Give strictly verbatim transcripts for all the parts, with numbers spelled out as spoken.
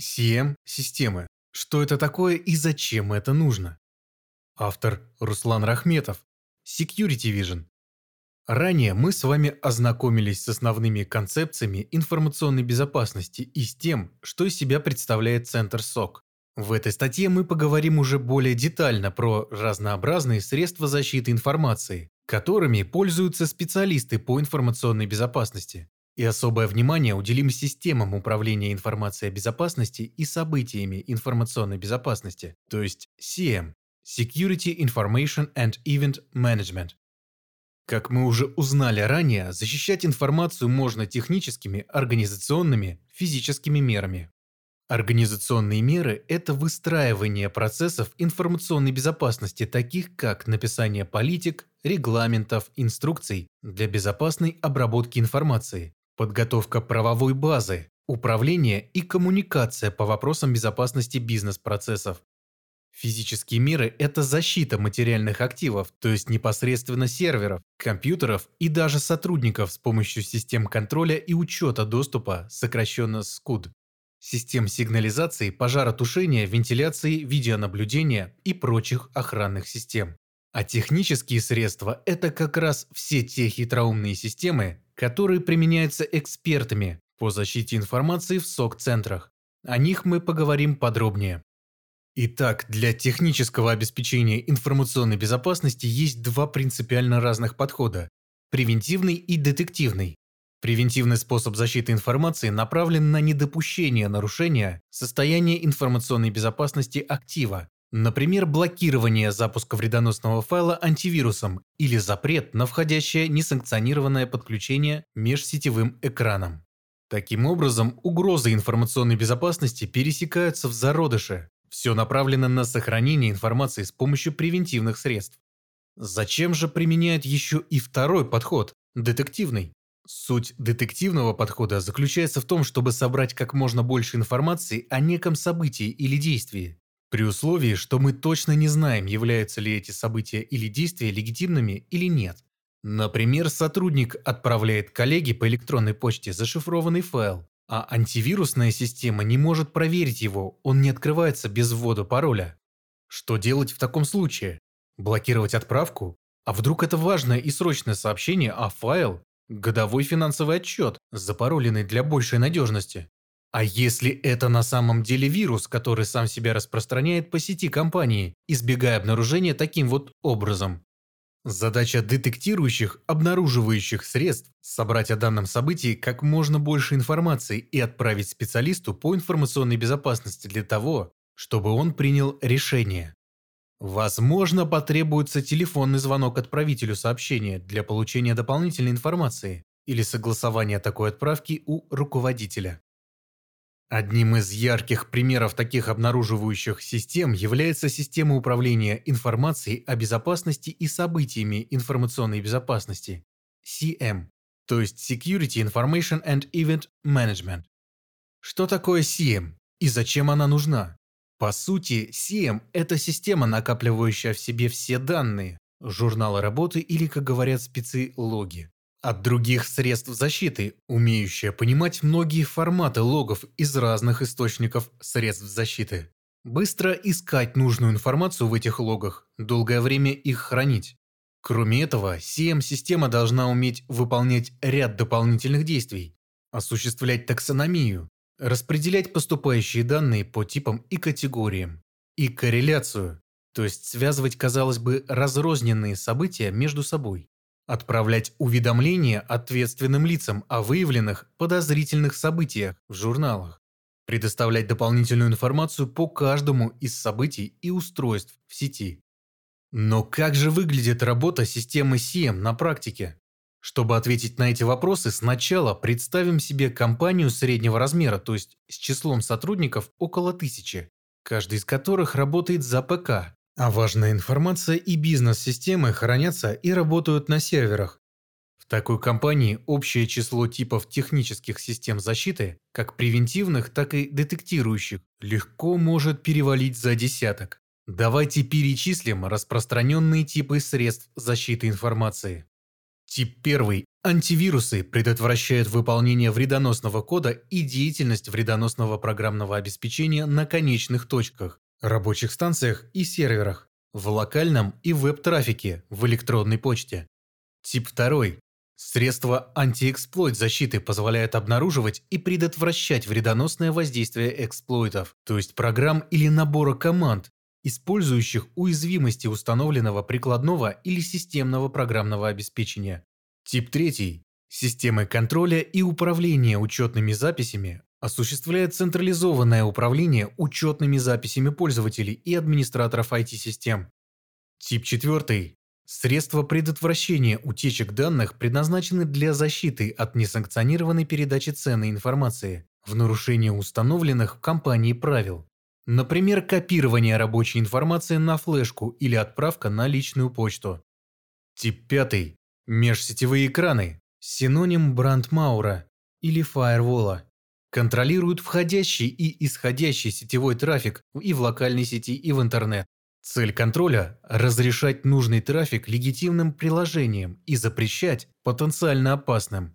сим-системы. Что это такое и зачем это нужно? Автор Руслан Рахметов. Security Vision. Ранее мы с вами ознакомились с основными концепциями информационной безопасности и с тем, что из себя представляет центр сок. В этой статье мы поговорим уже более детально про разнообразные средства защиты информации, которыми пользуются специалисты по информационной безопасности. И особое внимание уделим системам управления информацией о безопасности и событиями информационной безопасности, то есть сим – Security Information and Event Management. Как мы уже узнали ранее, защищать информацию можно техническими, организационными, физическими мерами. Организационные меры – это выстраивание процессов информационной безопасности, таких как написание политик, регламентов, инструкций для безопасной обработки информации, подготовка правовой базы, управление и коммуникация по вопросам безопасности бизнес-процессов. Физические меры – это защита материальных активов, то есть непосредственно серверов, компьютеров и даже сотрудников с помощью систем контроля и учета доступа, сокращенно эс ку ди. Систем сигнализации, пожаротушения, вентиляции, видеонаблюдения и прочих охранных систем. А технические средства – это как раз все те хитроумные системы, которые применяются экспертами по защите информации в сок-центрах. О них мы поговорим подробнее. Итак, для технического обеспечения информационной безопасности есть два принципиально разных подхода – превентивный и детективный. Превентивный способ защиты информации направлен на недопущение нарушения состояния информационной безопасности актива, например, блокирование запуска вредоносного файла антивирусом или запрет на входящее несанкционированное подключение межсетевым экраном. Таким образом, угрозы информационной безопасности пересекаются в зародыше. Все направлено на сохранение информации с помощью превентивных средств. Зачем же применяют еще и второй подход – детективный? Суть детективного подхода заключается в том, чтобы собрать как можно больше информации о неком событии или действии, при условии, что мы точно не знаем, являются ли эти события или действия легитимными или нет. Например, сотрудник отправляет коллеге по электронной почте зашифрованный файл, а антивирусная система не может проверить его, он не открывается без ввода пароля. Что делать в таком случае? Блокировать отправку? А вдруг это важное и срочное сообщение, а файл? Годовой финансовый отчет, запароленный для большей надежности. А если это на самом деле вирус, который сам себя распространяет по сети компании, избегая обнаружения таким вот образом? Задача детектирующих, обнаруживающих средств – собрать о данном событии как можно больше информации и отправить специалисту по информационной безопасности для того, чтобы он принял решение. Возможно, потребуется телефонный звонок отправителю сообщения для получения дополнительной информации или согласования такой отправки у руководителя. Одним из ярких примеров таких обнаруживающих систем является система управления информацией о безопасности и событиями информационной безопасности – сим, то есть Security Information and Event Management. Что такое сим и зачем она нужна? По сути, сим – это система, накапливающая в себе все данные, журналы работы или, как говорят спецы, логи. От других средств защиты, умеющая понимать многие форматы логов из разных источников средств защиты. Быстро искать нужную информацию в этих логах, долгое время их хранить. Кроме этого, сим-система должна уметь выполнять ряд дополнительных действий, осуществлять таксономию, распределять поступающие данные по типам и категориям, и корреляцию, то есть связывать, казалось бы, разрозненные события между собой, отправлять уведомления ответственным лицам о выявленных подозрительных событиях в журналах, предоставлять дополнительную информацию по каждому из событий и устройств в сети. Но как же выглядит работа системы сим на практике? Чтобы ответить на эти вопросы, сначала представим себе компанию среднего размера, то есть с числом сотрудников около тысячи, каждый из которых работает за ПК, а важная информация и бизнес-системы хранятся и работают на серверах. В такой компании общее число типов технических систем защиты, как превентивных, так и детектирующих, легко может перевалить за десяток. Давайте перечислим распространенные типы средств защиты информации. Тип первый Антивирусы предотвращают выполнение вредоносного кода и деятельность вредоносного программного обеспечения на конечных точках, рабочих станциях и серверах, в локальном и веб-трафике, в электронной почте. Тип второй. Средства антиэксплойт защиты позволяют обнаруживать и предотвращать вредоносное воздействие эксплойтов, то есть программ или набора команд, использующих уязвимости установленного прикладного или системного программного обеспечения. Тип третий. Системы контроля и управления учетными записями осуществляет централизованное управление учетными записями пользователей и администраторов ай ти-систем. Тип четвертый. Средства предотвращения утечек данных предназначены для защиты от несанкционированной передачи ценной информации в нарушение установленных в компании правил. Например, копирование рабочей информации на флешку или отправка на личную почту. Тип пятый. Межсетевые экраны, синоним брандмаура или фаервола, контролируют входящий и исходящий сетевой трафик и в локальной сети, и в интернет. Цель контроля – разрешать нужный трафик легитимным приложениям и запрещать потенциально опасным.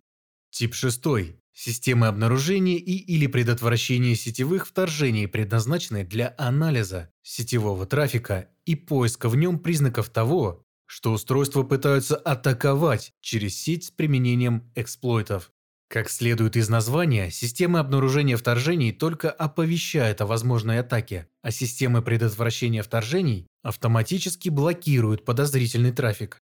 Тип шестой. Системы обнаружения и или предотвращения сетевых вторжений предназначены для анализа сетевого трафика и поиска в нем признаков того, что устройства пытаются атаковать через сеть с применением эксплойтов. Как следует из названия, системы обнаружения вторжений только оповещают о возможной атаке, а системы предотвращения вторжений автоматически блокируют подозрительный трафик.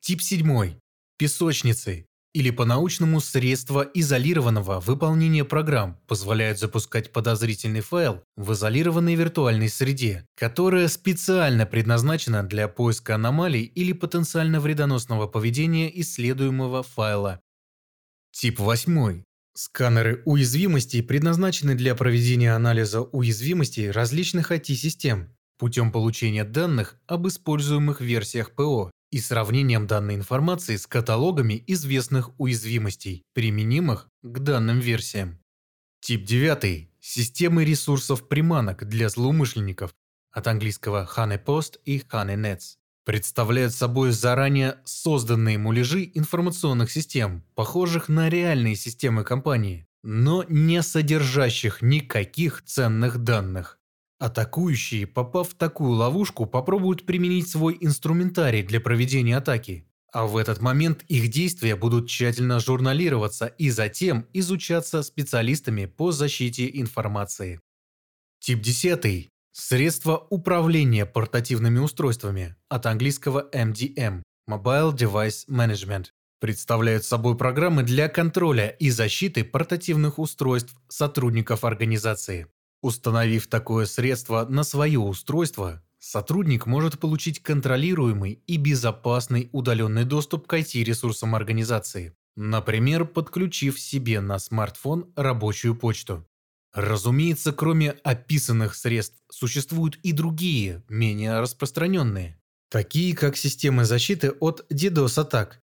Тип седьмой. Песочницы, или по-научному средства изолированного выполнения программ, позволяют запускать подозрительный файл в изолированной виртуальной среде, которая специально предназначена для поиска аномалий или потенциально вредоносного поведения исследуемого файла. Тип восемь. Сканеры уязвимостей предназначены для проведения анализа уязвимостей различных ай ти-систем путем получения данных об используемых версиях ПО и сравнением данной информации с каталогами известных уязвимостей, применимых к данным версиям. Тип девять. Системы ресурсов приманок для злоумышленников, от английского honeypot и honeynets, представляют собой заранее созданные муляжи информационных систем, похожих на реальные системы компании, но не содержащих никаких ценных данных. Атакующие, попав в такую ловушку, попробуют применить свой инструментарий для проведения атаки, а в этот момент их действия будут тщательно журналироваться и затем изучаться специалистами по защите информации. Тип десять. Средства управления портативными устройствами, от английского эм ди эм – Mobile Device Management, представляют собой программы для контроля и защиты портативных устройств сотрудников организации. Установив такое средство на свое устройство, сотрудник может получить контролируемый и безопасный удаленный доступ к ай ти-ресурсам организации, например, подключив себе на смартфон рабочую почту. Разумеется, кроме описанных средств, существуют и другие, менее распространенные, такие как системы защиты от DDoS-атак,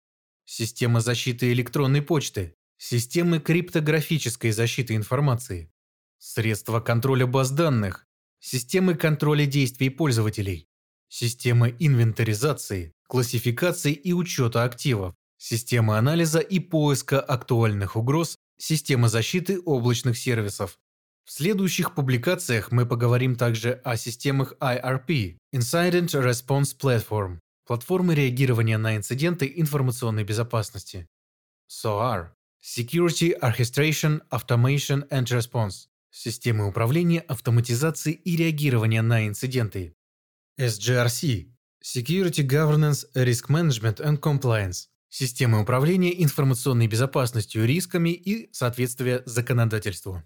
системы защиты электронной почты, системы криптографической защиты информации, средства контроля баз данных, системы контроля действий пользователей, системы инвентаризации, классификации и учета активов, системы анализа и поиска актуальных угроз, системы защиты облачных сервисов. В следующих публикациях мы поговорим также о системах ай ар пи – Incident Response Platform – платформы реагирования на инциденты информационной безопасности, соар – Security Orchestration, Automation and Response – системы управления, автоматизации и реагирования на инциденты, эс джи ар си – Security Governance, Risk Management and Compliance – системы управления информационной безопасностью, рисками и соответствия законодательству.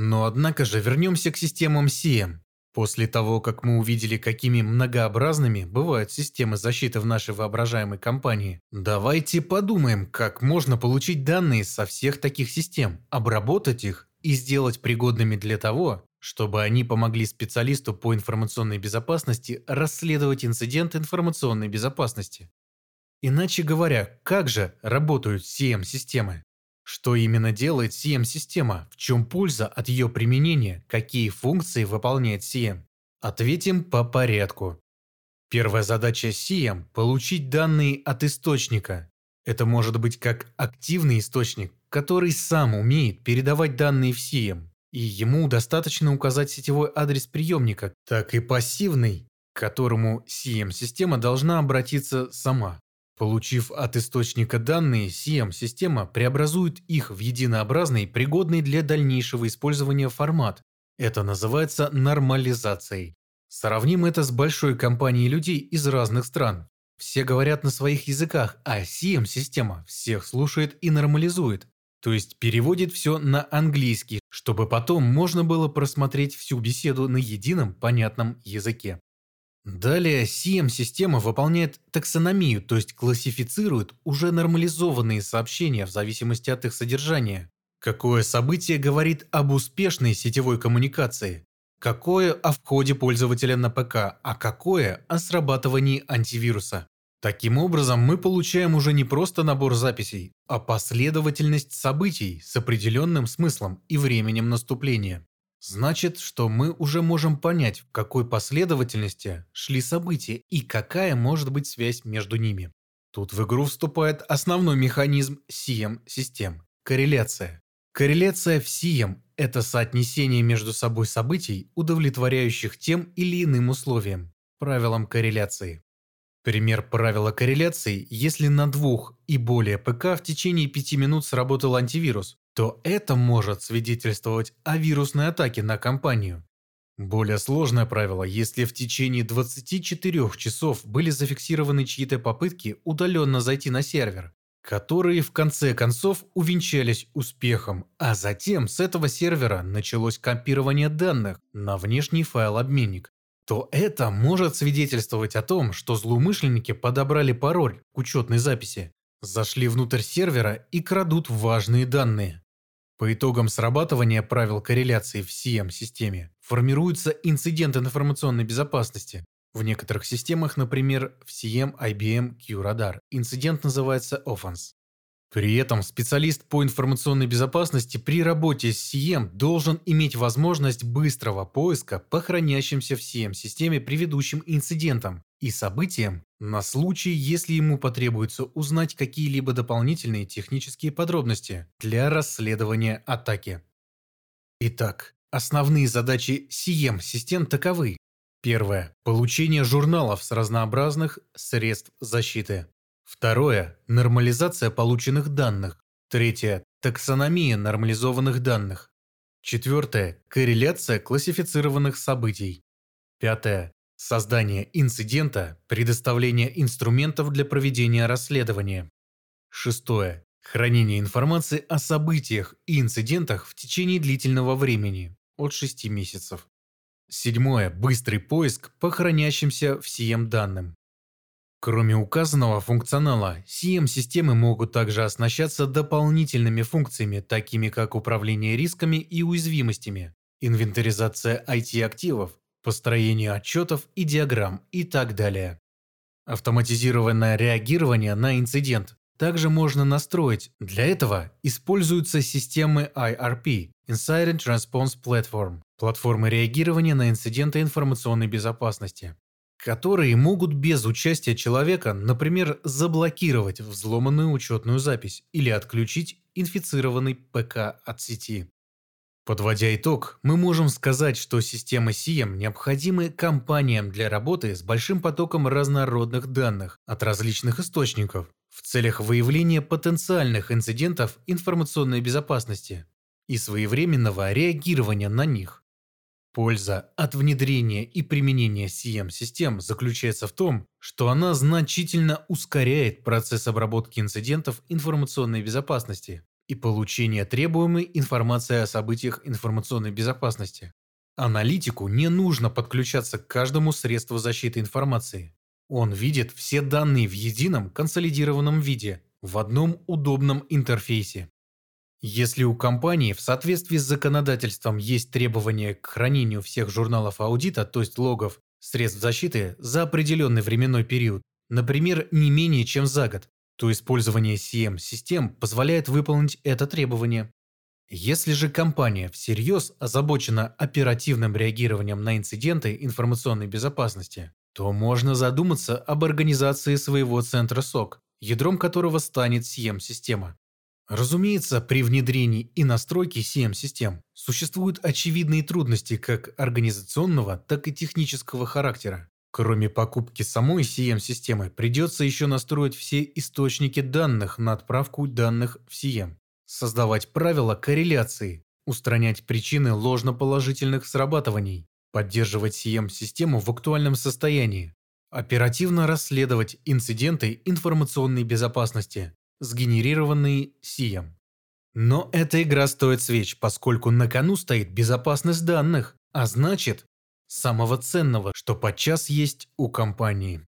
Но однако же вернемся к системам сиэм. После того, как мы увидели, какими многообразными бывают системы защиты в нашей воображаемой компании, давайте подумаем, как можно получить данные со всех таких систем, обработать их и сделать пригодными для того, чтобы они помогли специалисту по информационной безопасности расследовать инцидент информационной безопасности. Иначе говоря, как же работают сиэм-системы? Что именно делает сиэм-система? В чем польза от ее применения? Какие функции выполняет сиэм? Ответим по порядку. Первая задача сиэм – получить данные от источника. Это может быть как активный источник, который сам умеет передавать данные в сиэм, и ему достаточно указать сетевой адрес приемника, так и пассивный, к которому сиэм-система должна обратиться сама. Получив от источника данные, сиэм-система преобразует их в единообразный, пригодный для дальнейшего использования формат. Это называется нормализацией. Сравним это с большой компанией людей из разных стран. Все говорят на своих языках, а сиэм-система всех слушает и нормализует, то есть переводит все на английский, чтобы потом можно было просмотреть всю беседу на едином понятном языке. Далее сиэм-система выполняет таксономию, то есть классифицирует уже нормализованные сообщения в зависимости от их содержания. Какое событие говорит об успешной сетевой коммуникации? Какое о входе пользователя на ПК, а какое о срабатывании антивируса. Таким образом, мы получаем уже не просто набор записей, а последовательность событий с определенным смыслом и временем наступления. Значит, что мы уже можем понять, в какой последовательности шли события и какая может быть связь между ними. Тут в игру вступает основной механизм сиэм-систем – корреляция. Корреляция в сиэм – это соотнесение между собой событий, удовлетворяющих тем или иным условиям, правилам корреляции. Пример правила корреляции: если на двух и более ПК в течение пяти минут сработал антивирус, то это может свидетельствовать о вирусной атаке на компанию. Более сложное правило: если в течение двадцати четырёх часов были зафиксированы чьи-то попытки удаленно зайти на сервер, которые в конце концов увенчались успехом, а затем с этого сервера началось копирование данных на внешний файл-обменник, то это может свидетельствовать о том, что злоумышленники подобрали пароль к учетной записи, зашли внутрь сервера и крадут важные данные. По итогам срабатывания правил корреляции в сиэм-системе формируется инцидент информационной безопасности. В некоторых системах, например, в сиэм ай би эм QRadar, инцидент называется offense. При этом специалист по информационной безопасности при работе с сиэм должен иметь возможность быстрого поиска по хранящимся в сиэм-системе предыдущим инцидентам и событиям на случай, если ему потребуется узнать какие-либо дополнительные технические подробности для расследования атаки. Итак, основные задачи сиэм-систем таковы. Первое. Получение журналов с разнообразных средств защиты. Второе. Нормализация полученных данных. Третье. Таксономия нормализованных данных. Четвертое. Корреляция классифицированных событий. Пятое. Создание инцидента, предоставление инструментов для проведения расследования. Шестое. Хранение информации о событиях и инцидентах в течение длительного времени, от шести месяцев. Седьмое. Быстрый поиск по хранящимся в сиэм данным. Кроме указанного функционала, сиэм-системы могут также оснащаться дополнительными функциями, такими как управление рисками и уязвимостями, инвентаризация ай ти-активов, построение отчетов и диаграмм и так далее. Автоматизированное реагирование на инцидент также можно настроить. Для этого используются системы ай ар пи – Incident Response Platform – платформы реагирования на инциденты информационной безопасности, которые могут без участия человека, например, заблокировать взломанную учетную запись или отключить инфицированный ПК от сети. Подводя итог, мы можем сказать, что системы сиэм необходимы компаниям для работы с большим потоком разнородных данных от различных источников в целях выявления потенциальных инцидентов информационной безопасности и своевременного реагирования на них. Польза от внедрения и применения сиэм-систем заключается в том, что она значительно ускоряет процесс обработки инцидентов информационной безопасности и получения требуемой информации о событиях информационной безопасности. Аналитику не нужно подключаться к каждому средству защиты информации. Он видит все данные в едином консолидированном виде, в одном удобном интерфейсе. Если у компании в соответствии с законодательством есть требования к хранению всех журналов аудита, то есть логов, средств защиты за определенный временной период, например, не менее чем за год, то использование сиэм-систем позволяет выполнить это требование. Если же компания всерьез озабочена оперативным реагированием на инциденты информационной безопасности, то можно задуматься об организации своего центра сок ядром которого станет сем-система. Разумеется, при внедрении и настройке сем-систем существуют очевидные трудности как организационного, так и технического характера. Кроме покупки самой сем-системы, придется еще настроить все источники данных на отправку данных в сем, создавать правила корреляции, устранять причины ложноположительных срабатываний, поддерживать сем-систему в актуальном состоянии, оперативно расследовать инциденты информационной безопасности, сгенерированные сем. Но эта игра стоит свеч, поскольку на кону стоит безопасность данных, а значит, самого ценного, что подчас есть у компании.